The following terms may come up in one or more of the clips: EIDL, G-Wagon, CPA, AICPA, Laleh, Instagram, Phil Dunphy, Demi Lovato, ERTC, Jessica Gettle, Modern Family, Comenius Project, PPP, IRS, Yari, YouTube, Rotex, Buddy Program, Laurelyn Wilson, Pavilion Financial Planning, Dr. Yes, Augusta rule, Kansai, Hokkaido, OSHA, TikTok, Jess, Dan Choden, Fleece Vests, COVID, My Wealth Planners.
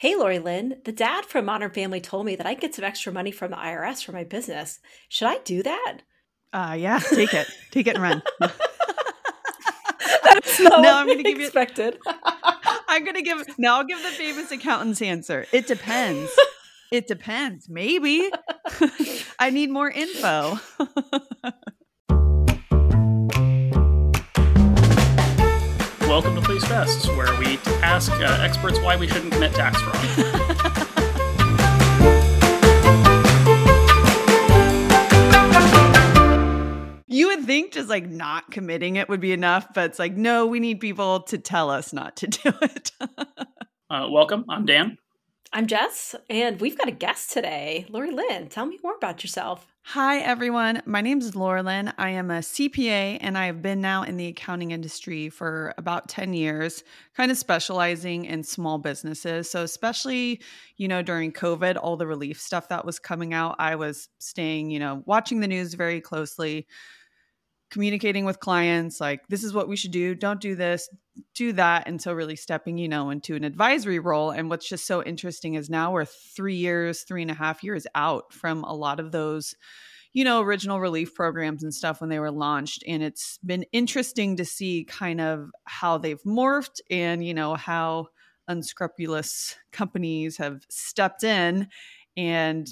Hey, Laurelyn, the dad from Modern Family told me that I get some extra money from the IRS for my business. Should I do that? Yeah, take it. Take it and run. That's not no, what I expected. I'll give the famous accountant's answer. It depends. It depends. Maybe. I need more info. Welcome to Fleece Vests, where we ask experts why we shouldn't commit tax fraud. You would think just like not committing it would be enough, but it's like, no, we need people to tell us not to do it. Welcome. I'm Dan. I'm Jess, and we've got a guest today. Laurelyn, tell me more about yourself. Hi, everyone. My name is Laurelyn. I am a CPA, and I have been now in the accounting industry for about 10 years, kind of specializing in small businesses. So especially, during COVID, all the relief stuff that was coming out, I was staying, watching the news very closely, communicating with clients, like, this is what we should do. Don't do this, do that. And so really stepping, into an advisory role. And what's just so interesting is now we're 3.5 years out from a lot of those, original relief programs and stuff when they were launched. And it's been interesting to see kind of how they've morphed and, how unscrupulous companies have stepped in and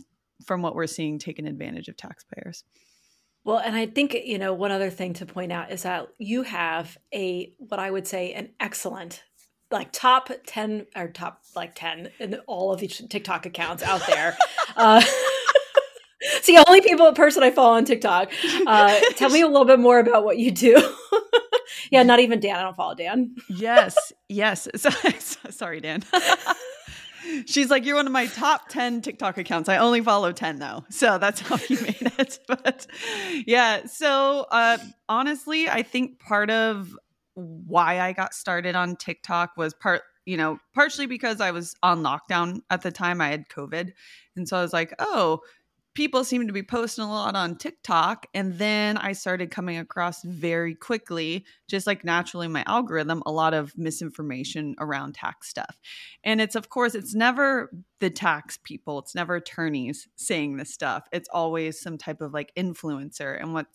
from what we're seeing, taken advantage of taxpayers. Well, and I think, one other thing to point out is that you have what I would say, an excellent, like top 10 in all of each TikTok accounts out there. It's the only person I follow on TikTok. Tell me a little bit more about what you do. Yeah, not even Dan. I don't follow Dan. Yes. Sorry, Dan. She's like, you're one of my top 10 TikTok accounts. I only follow 10 though. So that's how you made it. But yeah. So honestly, I think part of why I got started on TikTok was partially because I was on lockdown at the time. I had COVID. And so I was like, oh, people seem to be posting a lot on TikTok. And then I started coming across very quickly, just like naturally my algorithm, a lot of misinformation around tax stuff. And it's never the tax people. It's never attorneys saying this stuff. It's always some type of like influencer. And what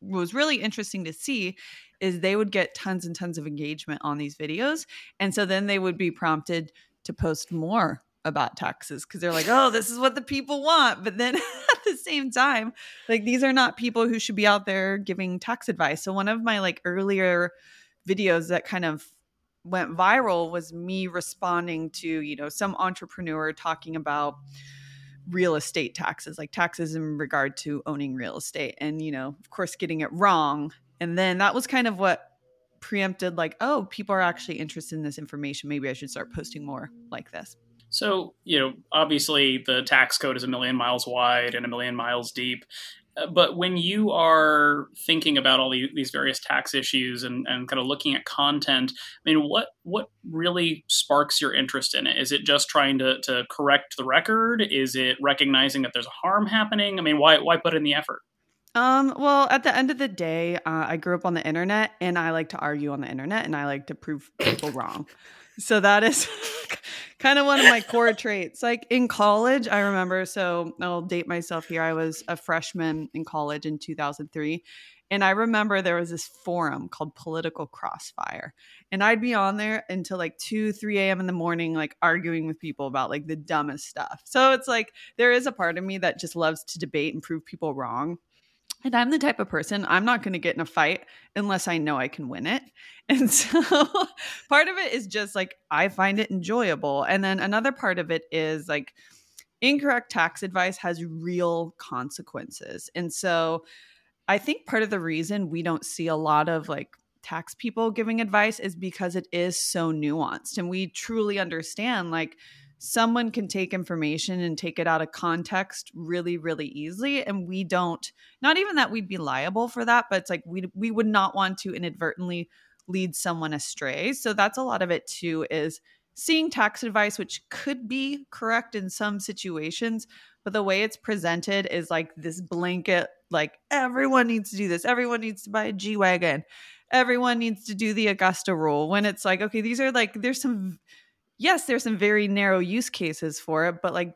was really interesting to see is they would get tons and tons of engagement on these videos. And so then they would be prompted to post more about taxes because they're like, oh, this is what the people want. But then at the same time, like these are not people who should be out there giving tax advice. So one of my like earlier videos that kind of went viral was me responding to, some entrepreneur talking about real estate taxes, like taxes in regard to owning real estate and, of course, getting it wrong. And then that was kind of what preempted like, oh, people are actually interested in this information. Maybe I should start posting more like this. So, obviously the tax code is a million miles wide and a million miles deep. But when you are thinking about all these various tax issues and kind of looking at content, I mean, what really sparks your interest in it? Is it just trying to correct the record? Is it recognizing that there's harm happening? I mean, why put in the effort? Well, at the end of the day, I grew up on the internet and I like to argue on the internet and I like to prove people wrong. So that is kind of one of my core traits. Like in college, I remember, so I'll date myself here. I was a freshman in college in 2003. And I remember there was this forum called Political Crossfire. And I'd be on there until like 2, 3 a.m. in the morning, like arguing with people about like the dumbest stuff. So it's like, there is a part of me that just loves to debate and prove people wrong. And I'm the type of person, I'm not going to get in a fight unless I know I can win it. And so part of it is just like, I find it enjoyable. And then another part of it is like, incorrect tax advice has real consequences. And so I think part of the reason we don't see a lot of like tax people giving advice is because it is so nuanced. And we truly understand like, someone can take information and take it out of context really, really easily. And we don't, not even that we'd be liable for that, but it's like we would not want to inadvertently lead someone astray. So that's a lot of it too, is seeing tax advice, which could be correct in some situations, but the way it's presented is like this blanket, like everyone needs to do this. Everyone needs to buy a G-Wagon. Everyone needs to do the Augusta rule. When it's like, okay, these are like, there's some yes, there's some very narrow use cases for it, but like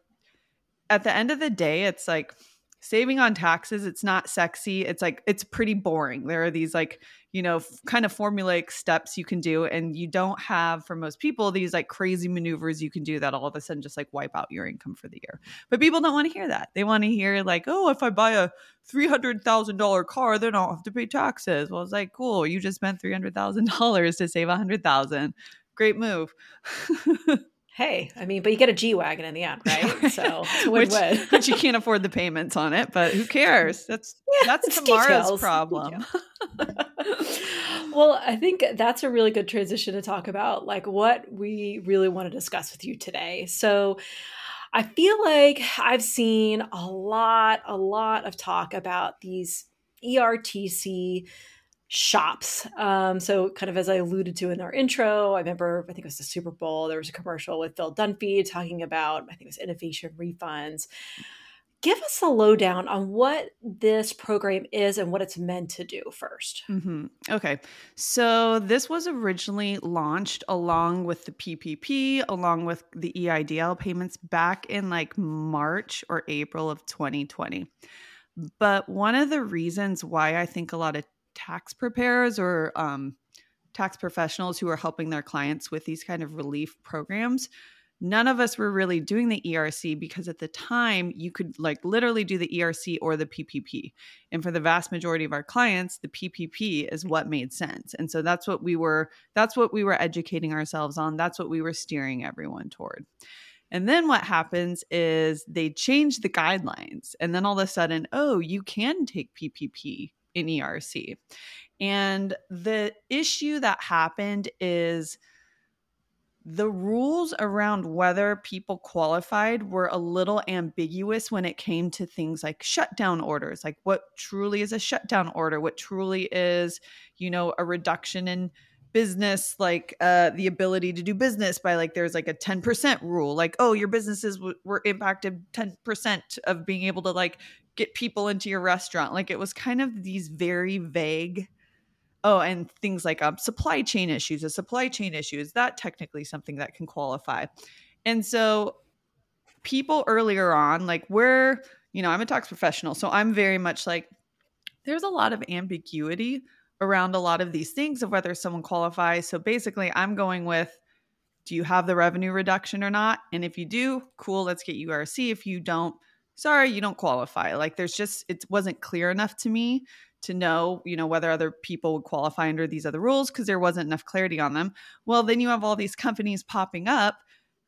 at the end of the day, it's like saving on taxes. It's not sexy. It's like, it's pretty boring. There are these like, you know, kind of formulaic steps you can do. And you don't have, for most people, these like crazy maneuvers you can do that all of a sudden just like wipe out your income for the year. But people don't want to hear that. They want to hear like, oh, if I buy a $300,000 car, then I'll have to pay taxes. Well, it's like, cool. You just spent $300,000 to save $100,000. Great move. Hey, I mean, but you get a G-Wagon in the end, right? So it's a win-win. Which you can't afford the payments on it, but who cares? That's tomorrow's problem. Well, I think that's a really good transition to talk about like what we really want to discuss with you today. So I feel like I've seen a lot of talk about these ERTC shops. So kind of as I alluded to in our intro, I think it was the Super Bowl, there was a commercial with Phil Dunphy talking about, I think it was innovation refunds. Give us a lowdown on what this program is and what it's meant to do first. Mm-hmm. Okay. So this was originally launched along with the PPP, along with the EIDL payments back in like March or April of 2020. But one of the reasons why I think a lot of tax preparers or tax professionals who are helping their clients with these kind of relief programs, none of us were really doing the ERC because at the time you could like literally do the ERC or the PPP. And for the vast majority of our clients, the PPP is what made sense. And so that's what we were educating ourselves on. That's what we were steering everyone toward. And then what happens is they change the guidelines and then all of a sudden, oh, you can take PPP in ERC. And the issue that happened is the rules around whether people qualified were a little ambiguous when it came to things like shutdown orders, like what truly is a shutdown order, what truly is, you know, a reduction in business, like the ability to do business by like, there's like a 10% rule, like, oh, your businesses were impacted 10% of being able to like get people into your restaurant. Like it was kind of these very vague, oh, and things like supply chain issues, a supply chain issue, is that technically something that can qualify? And so people earlier on, like we're, you know, I'm a tax professional, so I'm very much like, there's a lot of ambiguity around a lot of these things of whether someone qualifies. So basically I'm going with, do you have the revenue reduction or not? And if you do, cool, let's get ERC. If you don't, sorry, you don't qualify. Like there's just, it wasn't clear enough to me to know, you know, whether other people would qualify under these other rules because there wasn't enough clarity on them. Well, then you have all these companies popping up,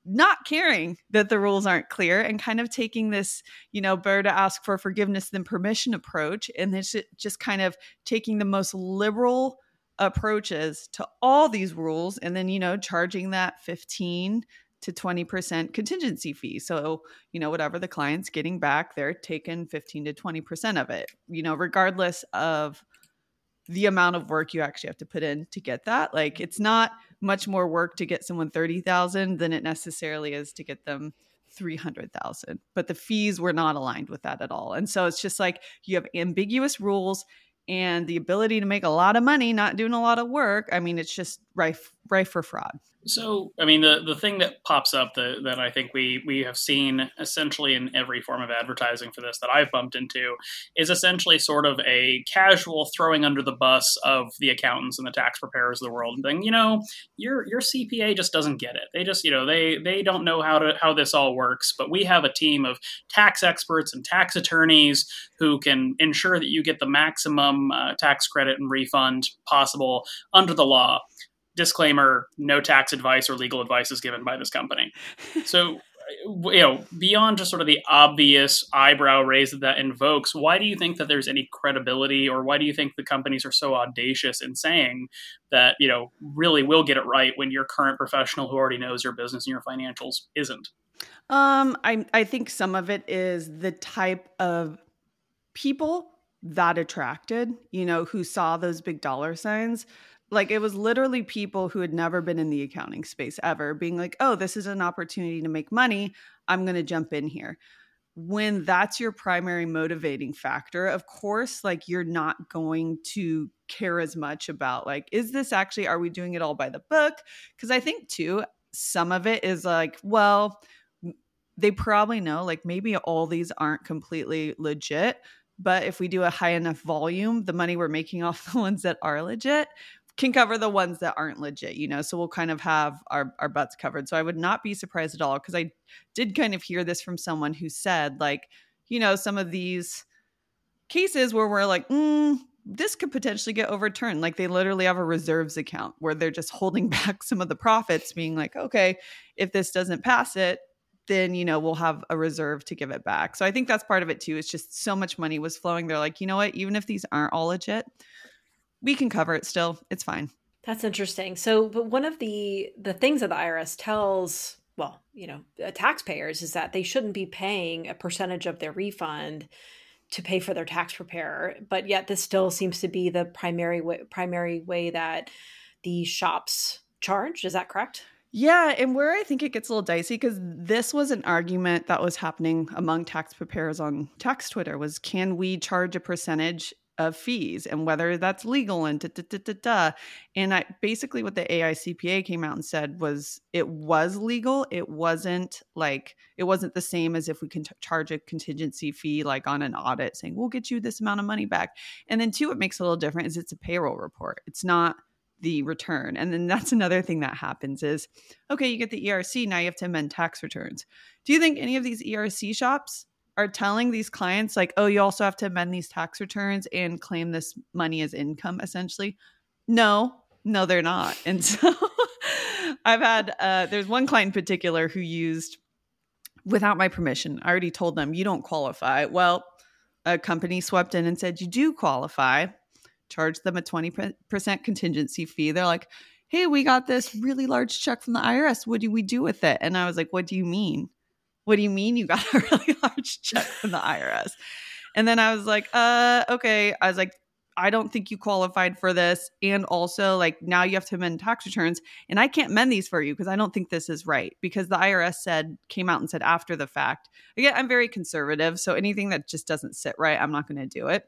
not caring that the rules aren't clear and kind of taking this, you know, better to ask for forgiveness than permission approach. And it's just kind of taking the most liberal approaches to all these rules and then, you know, charging that 15 to 20% contingency fee. So, you know, whatever the client's getting back, they're taking 15 to 20% of it, you know, regardless of the amount of work you actually have to put in to get that. Like it's not much more work to get someone 30,000 than it necessarily is to get them 300,000, but the fees were not aligned with that at all. And so it's just like you have ambiguous rules and the ability to make a lot of money not doing a lot of work. I mean, it's just rife for fraud. So, I mean, the thing that pops up that I think we have seen essentially in every form of advertising for this that I've bumped into is essentially sort of a casual throwing under the bus of the accountants and the tax preparers of the world and saying, you know, your CPA just doesn't get it. They just, you know, they don't know how this all works, but we have a team of tax experts and tax attorneys who can ensure that you get the maximum tax credit and refund possible under the law. Disclaimer, no tax advice or legal advice is given by this company. So, you know, beyond just sort of the obvious eyebrow raise that invokes, why do you think that there's any credibility or why do you think the companies are so audacious in saying that, you know, really will get it right when your current professional who already knows your business and your financials isn't? I think some of it is the type of people that attracted, you know, who saw those big dollar signs. Like it was literally people who had never been in the accounting space ever being like, oh, this is an opportunity to make money. I'm going to jump in here. When that's your primary motivating factor, of course, like you're not going to care as much about like, is this actually, are we doing it all by the book? Because I think too, some of it is like, well, they probably know, like, maybe all these aren't completely legit, but if we do a high enough volume, the money we're making off the ones that are legit can cover the ones that aren't legit, you know, so we'll kind of have our butts covered. So I would not be surprised at all, because I did kind of hear this from someone who said, like, you know, some of these cases where we're like, this could potentially get overturned. Like, they literally have a reserves account where they're just holding back some of the profits, being like, okay, if this doesn't pass it, then, you know, we'll have a reserve to give it back. So I think that's part of it too. It's just so much money was flowing. They're like, you know what, even if these aren't all legit, we can cover it still. It's fine. That's interesting. So, but one of the things that the IRS tells, well, you know, taxpayers is that they shouldn't be paying a percentage of their refund to pay for their tax preparer. But yet this still seems to be the primary way that the shops charge. Is that correct? Yeah. And where I think it gets a little dicey, because this was an argument that was happening among tax preparers on tax Twitter, was, can we charge a percentage of fees and whether that's legal and And basically what the AICPA came out and said was, it was legal. It wasn't the same as if we can charge a contingency fee, like on an audit, saying we'll get you this amount of money back. And then two, what makes it a little different is it's a payroll report. It's not the return. And then that's another thing that happens is, okay, you get the ERC. Now you have to amend tax returns. Do you think any of these ERC shops are telling these clients, like, oh, you also have to amend these tax returns and claim this money as income, essentially? No, they're not. And so I've had, there's one client in particular who used, without my permission, I already told them, you don't qualify. Well, a company swept in and said, you do qualify, charged them a 20% contingency fee. They're like, hey, we got this really large check from the IRS. What do we do with it? And I was like, what do you mean? What do you mean you got a really large check from the IRS? And then I was like, okay. I was like, I don't think you qualified for this. And also, like, now you have to amend tax returns and I can't amend these for you because I don't think this is right, because the IRS came out and said after the fact. Again, I'm very conservative, so anything that just doesn't sit right, I'm not going to do it.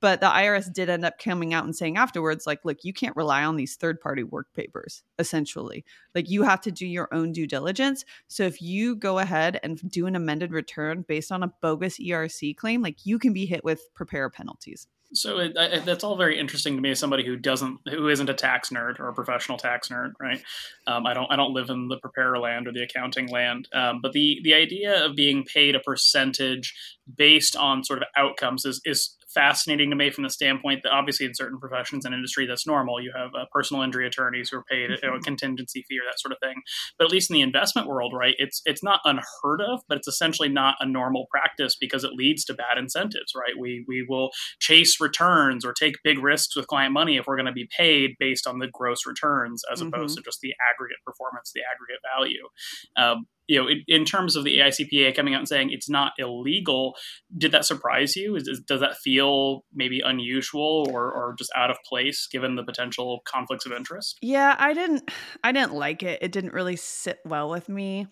But the IRS did end up coming out and saying afterwards, like, look, you can't rely on these third-party work papers, essentially. Like, you have to do your own due diligence. So if you go ahead and do an amended return based on a bogus ERC claim, like, you can be hit with preparer penalties. So that's all very interesting to me as somebody who isn't a tax nerd or a professional tax nerd, right? I don't live in the preparer land or the accounting land. But the idea of being paid a percentage based on sort of outcomes is fascinating to me from the standpoint that obviously in certain professions and industry that's normal. You have personal injury attorneys who are paid a contingency fee or that sort of thing. But at least in the investment world, right, it's not unheard of, but it's essentially not a normal practice because it leads to bad incentives, right? We will chase returns or take big risks with client money if we're going to be paid based on the gross returns as opposed to just the aggregate performance, the aggregate value. You know, in terms of the AICPA coming out and saying it's not illegal, did that surprise you? Does that feel maybe unusual or just out of place given the potential conflicts of interest? Yeah, I didn't like it. It didn't really sit well with me,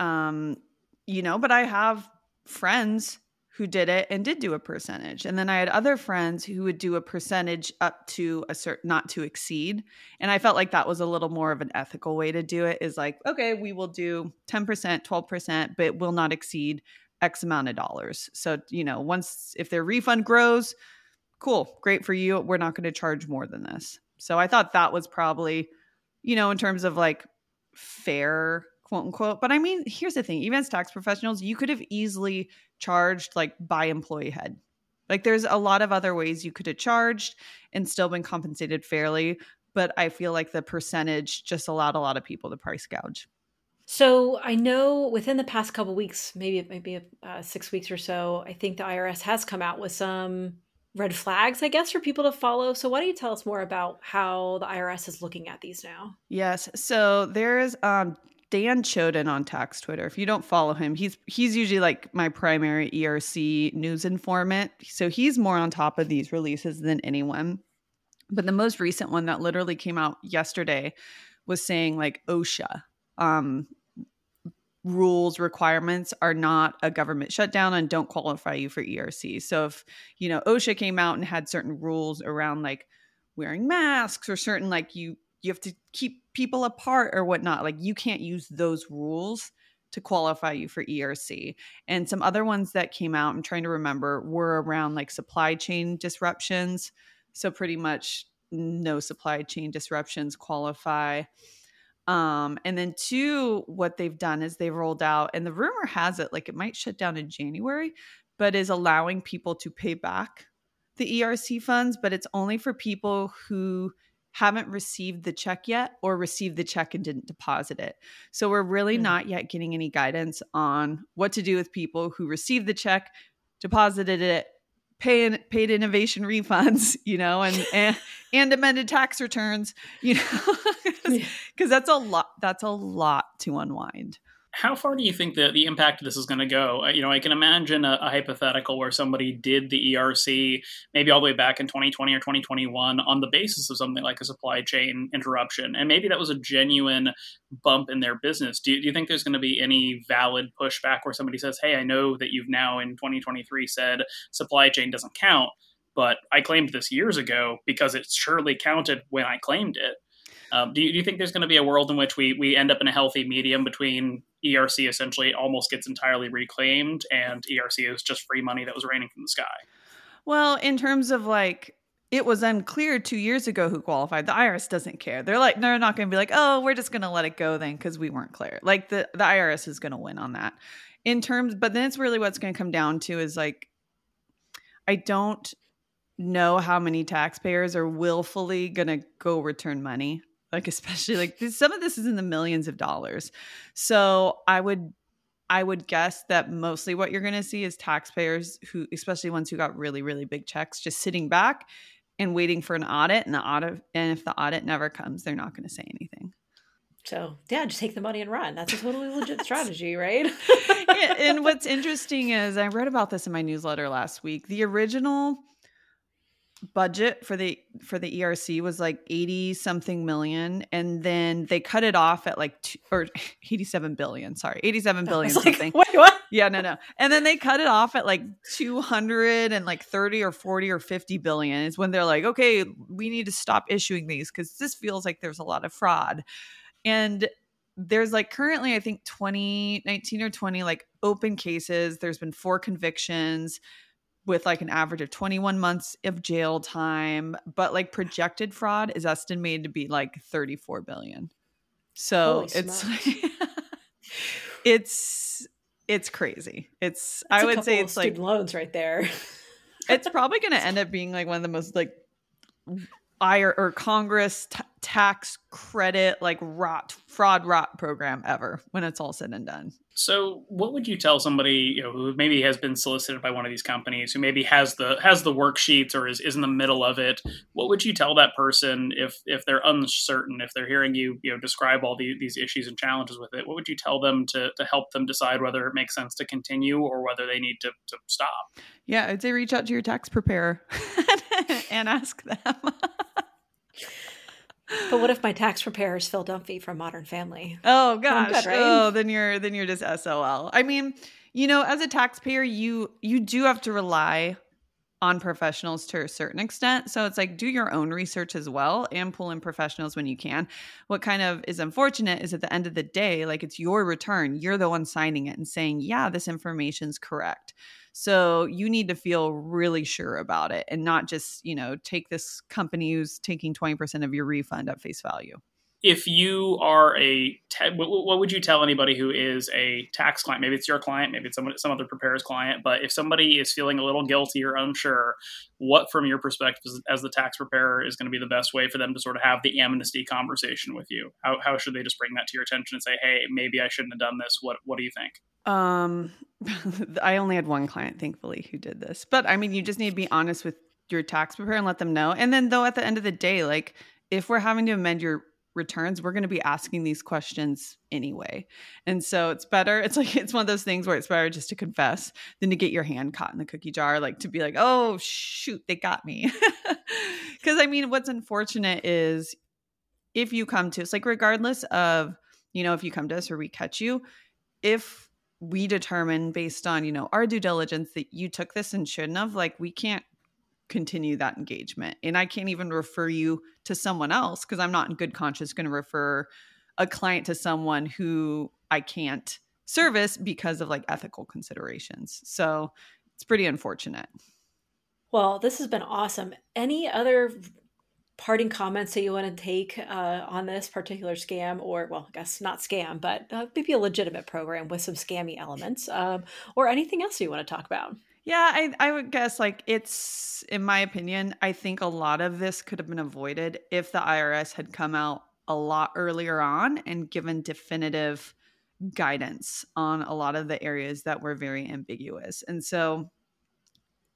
you know. But I have friends who did it and did do a percentage, and then I had other friends who would do a percentage up to a certain, not to exceed. And I felt like that was a little more of an ethical way to do it. Is like, okay, we will do 10%, 12%, but it will not exceed X amount of dollars. So, you know, once if their refund grows, cool, great for you. We're not going to charge more than this. So I thought that was probably, you know, in terms of like fair, quote unquote. But I mean, here's the thing, even as tax professionals, you could have easily charged like by employee head. Like, there's a lot of other ways you could have charged and still been compensated fairly. But I feel like the percentage just allowed a lot of people to price gouge. So I know within the past couple of weeks, maybe 6 weeks or so, I think the IRS has come out with some red flags, I guess, for people to follow. So why don't you tell us more about how the IRS is looking at these now? Yes. So there's Dan Choden on tax Twitter. If you don't follow him, he's usually like my primary ERC news informant. So he's more on top of these releases than anyone. But the most recent one that literally came out yesterday was saying like OSHA rules requirements are not a government shutdown and don't qualify you for ERC. So if, you know, OSHA came out and had certain rules around like wearing masks or certain like you you have to keep people apart or whatnot. Like you can't use those rules to qualify you for ERC. And some other ones that came out, I'm trying to remember, were around like supply chain disruptions. So pretty much no supply chain disruptions qualify. And then two, what they've done is they've rolled out, and the rumor has it, like it might shut down in January, but is allowing people to pay back the ERC funds, but it's only for people who haven't received the check yet or received the check and didn't deposit it. So we're really not yet getting any guidance on what to do with people who received the check, deposited it, paid innovation refunds, you know, and amended tax returns, you know, because that's a lot to unwind. How far do you think the impact of this is going to go? You know, I can imagine a hypothetical where somebody did the ERC maybe all the way back in 2020 or 2021 on the basis of something like a supply chain interruption. And maybe that was a genuine bump in their business. Do you think there's going to be any valid pushback where somebody says, hey, I know that you've now in 2023 said supply chain doesn't count, but I claimed this years ago because it surely counted when I claimed it. Do you think there's going to be a world in which we end up in a healthy medium between ERC essentially almost gets entirely reclaimed and ERC is just free money that was raining from the sky? Well, in terms of like, it was unclear 2 years ago who qualified. The IRS doesn't care. They're like, they're not going to be like, oh, we're just going to let it go then because we weren't clear. Like the IRS is going to win on that. In terms, but then it's really what's going to come down to is like, I don't know how many taxpayers are willfully going to go return money. Like, especially like some of this is in the millions of dollars. So I would guess that mostly what you're going to see is taxpayers who, especially ones who got really, really big checks, just sitting back and waiting for an audit and if the audit never comes, they're not going to say anything. So yeah, just take the money and run. That's a totally legit strategy, right? Yeah, and what's interesting is I read about this in my newsletter last week. The original budget for the ERC was like 80 something million, and then they cut it off at like 87 billion something. Like, wait, what? Yeah, no. And then they cut it off at like 200 and like 30 or 40 or 50 billion. It's when they're like, okay, we need to stop issuing these because this feels like there's a lot of fraud. And there's like currently, I think 19 or 20 like open cases. There's been 4 convictions with like an average of 21 months of jail time, but like projected fraud is estimated to be like 34 billion. So it's like, it's crazy. It's I would say it's like loans right there. It's probably going to end up being like one of the most like Congress tax credit like fraud program ever when it's all said and done. So what would you tell somebody, you know, who maybe has been solicited by one of these companies, who maybe has the worksheets or is in the middle of it? What would you tell that person if they're uncertain, if they're hearing you describe all these issues and challenges with it? What would you tell them to help them decide whether it makes sense to continue or whether they need to stop? Yeah, I'd say reach out to your tax preparer and ask them. But what if my tax preparer is Phil Dunphy from Modern Family? Oh gosh. Good, right? Oh, then you're just SOL. I mean, you know, as a taxpayer, you do have to rely on professionals to a certain extent. So it's like, do your own research as well and pull in professionals when you can. What kind of is unfortunate is at the end of the day, like it's your return. You're the one signing it and saying, yeah, this information's correct. So you need to feel really sure about it and not just, you know, take this company who's taking 20% of your refund at face value. If you are what would you tell anybody who is a tax client? Maybe it's your client, maybe it's some other preparer's client, but if somebody is feeling a little guilty or unsure, what from your perspective as the tax preparer is going to be the best way for them to sort of have the amnesty conversation with you? How should they just bring that to your attention and say, hey, maybe I shouldn't have done this. What do you think? I only had one client, thankfully, who did this, but I mean, you just need to be honest with your tax preparer and let them know. And then though, at the end of the day, like if we're having to amend your returns, we're going to be asking these questions anyway. And so it's better. It's like, it's one of those things where it's better just to confess than to get your hand caught in the cookie jar, like to be like, oh shoot, they got me. Cause I mean, what's unfortunate is if you come to us, like regardless of, you know, if you come to us or we catch you, if we determine based on, you know, our due diligence that you took this and shouldn't have, like we can't continue that engagement. And I can't even refer you to someone else because I'm not in good conscience going to refer a client to someone who I can't service because of like ethical considerations. So it's pretty unfortunate. Well, this has been awesome. Any other parting comments that you want to take on this particular scam, or, well, I guess not scam, but maybe a legitimate program with some scammy elements, or anything else you want to talk about? Yeah, I would guess, like, it's, in my opinion, I think a lot of this could have been avoided if the IRS had come out a lot earlier on and given definitive guidance on a lot of the areas that were very ambiguous. And so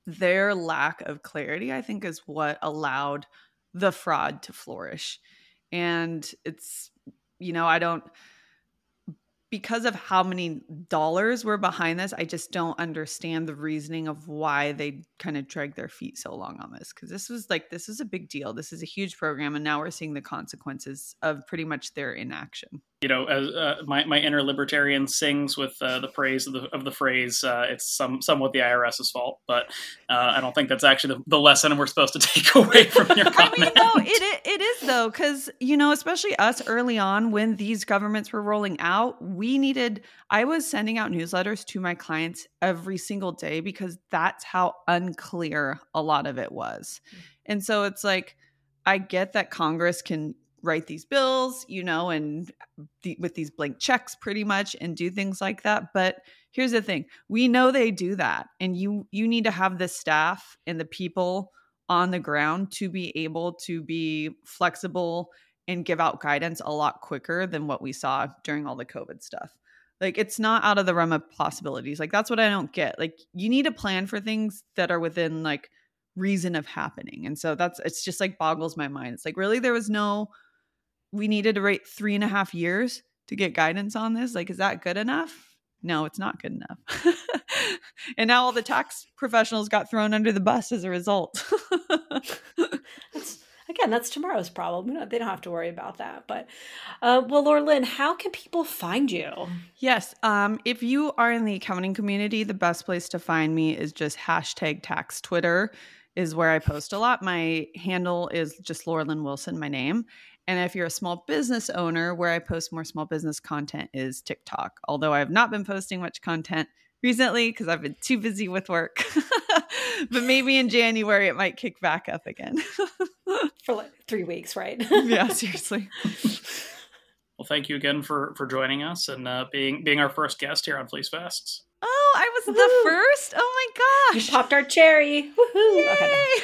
their lack of clarity, I think, is what allowed the fraud to flourish. And it's, you know, because of how many dollars were behind this, I just don't understand the reasoning of why they kind of dragged their feet so long on this. Because this is a big deal. This is a huge program. And now we're seeing the consequences of pretty much their inaction. You know, as my inner libertarian sings with the praise of the phrase, it's somewhat the IRS's fault, but I don't think that's actually the lesson we're supposed to take away from your comment. I mean, no, it is though, because, you know, especially us early on when these governments were rolling out, I was sending out newsletters to my clients every single day because that's how unclear a lot of it was. And so it's like, I get that Congress can write these bills, you know, and with these blank checks pretty much, and do things like that. But here's the thing. We know they do that. And you need to have the staff and the people on the ground to be able to be flexible and give out guidance a lot quicker than what we saw during all the COVID stuff. Like, it's not out of the realm of possibilities. Like, that's what I don't get. Like, you need to plan for things that are within, like, reason of happening. And so it's just like boggles my mind. It's like, really, we needed to wait 3.5 years to get guidance on this. Like, is that good enough? No, it's not good enough. And now all the tax professionals got thrown under the bus as a result. That's tomorrow's problem. They don't have to worry about that. But, well, Laurelyn, how can people find you? Yes. If you are in the accounting community, the best place to find me is just #TaxTwitter is where I post a lot. My handle is just Laurelyn Wilson, my name. And if you're a small business owner, where I post more small business content is TikTok, although I have not been posting much content recently because I've been too busy with work. But maybe in January, it might kick back up again. For like 3 weeks, right? Yeah, seriously. Well, thank you again for joining us and being our first guest here on Fleece Vests. Oh, I was the first? Oh my gosh. You popped our cherry. Woohoo. Yay! Okay.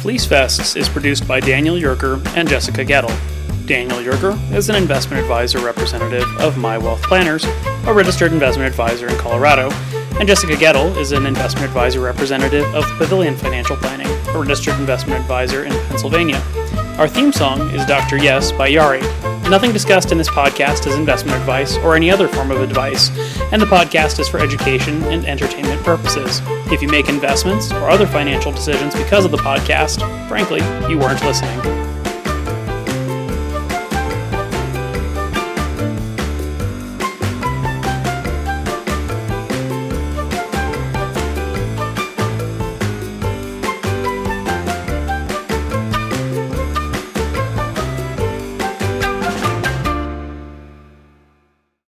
Fleece Vests is produced by Daniel Yurker and Jessica Gettle. Daniel Yurker is an investment advisor representative of My Wealth Planners, a registered investment advisor in Colorado, and Jessica Gettle is an investment advisor representative of Pavilion Financial Planning, a registered investment advisor in Pennsylvania. Our theme song is Dr. Yes by Yari. Nothing discussed in this podcast is investment advice or any other form of advice, and the podcast is for education and entertainment purposes. If you make investments or other financial decisions because of the podcast, frankly, you weren't listening.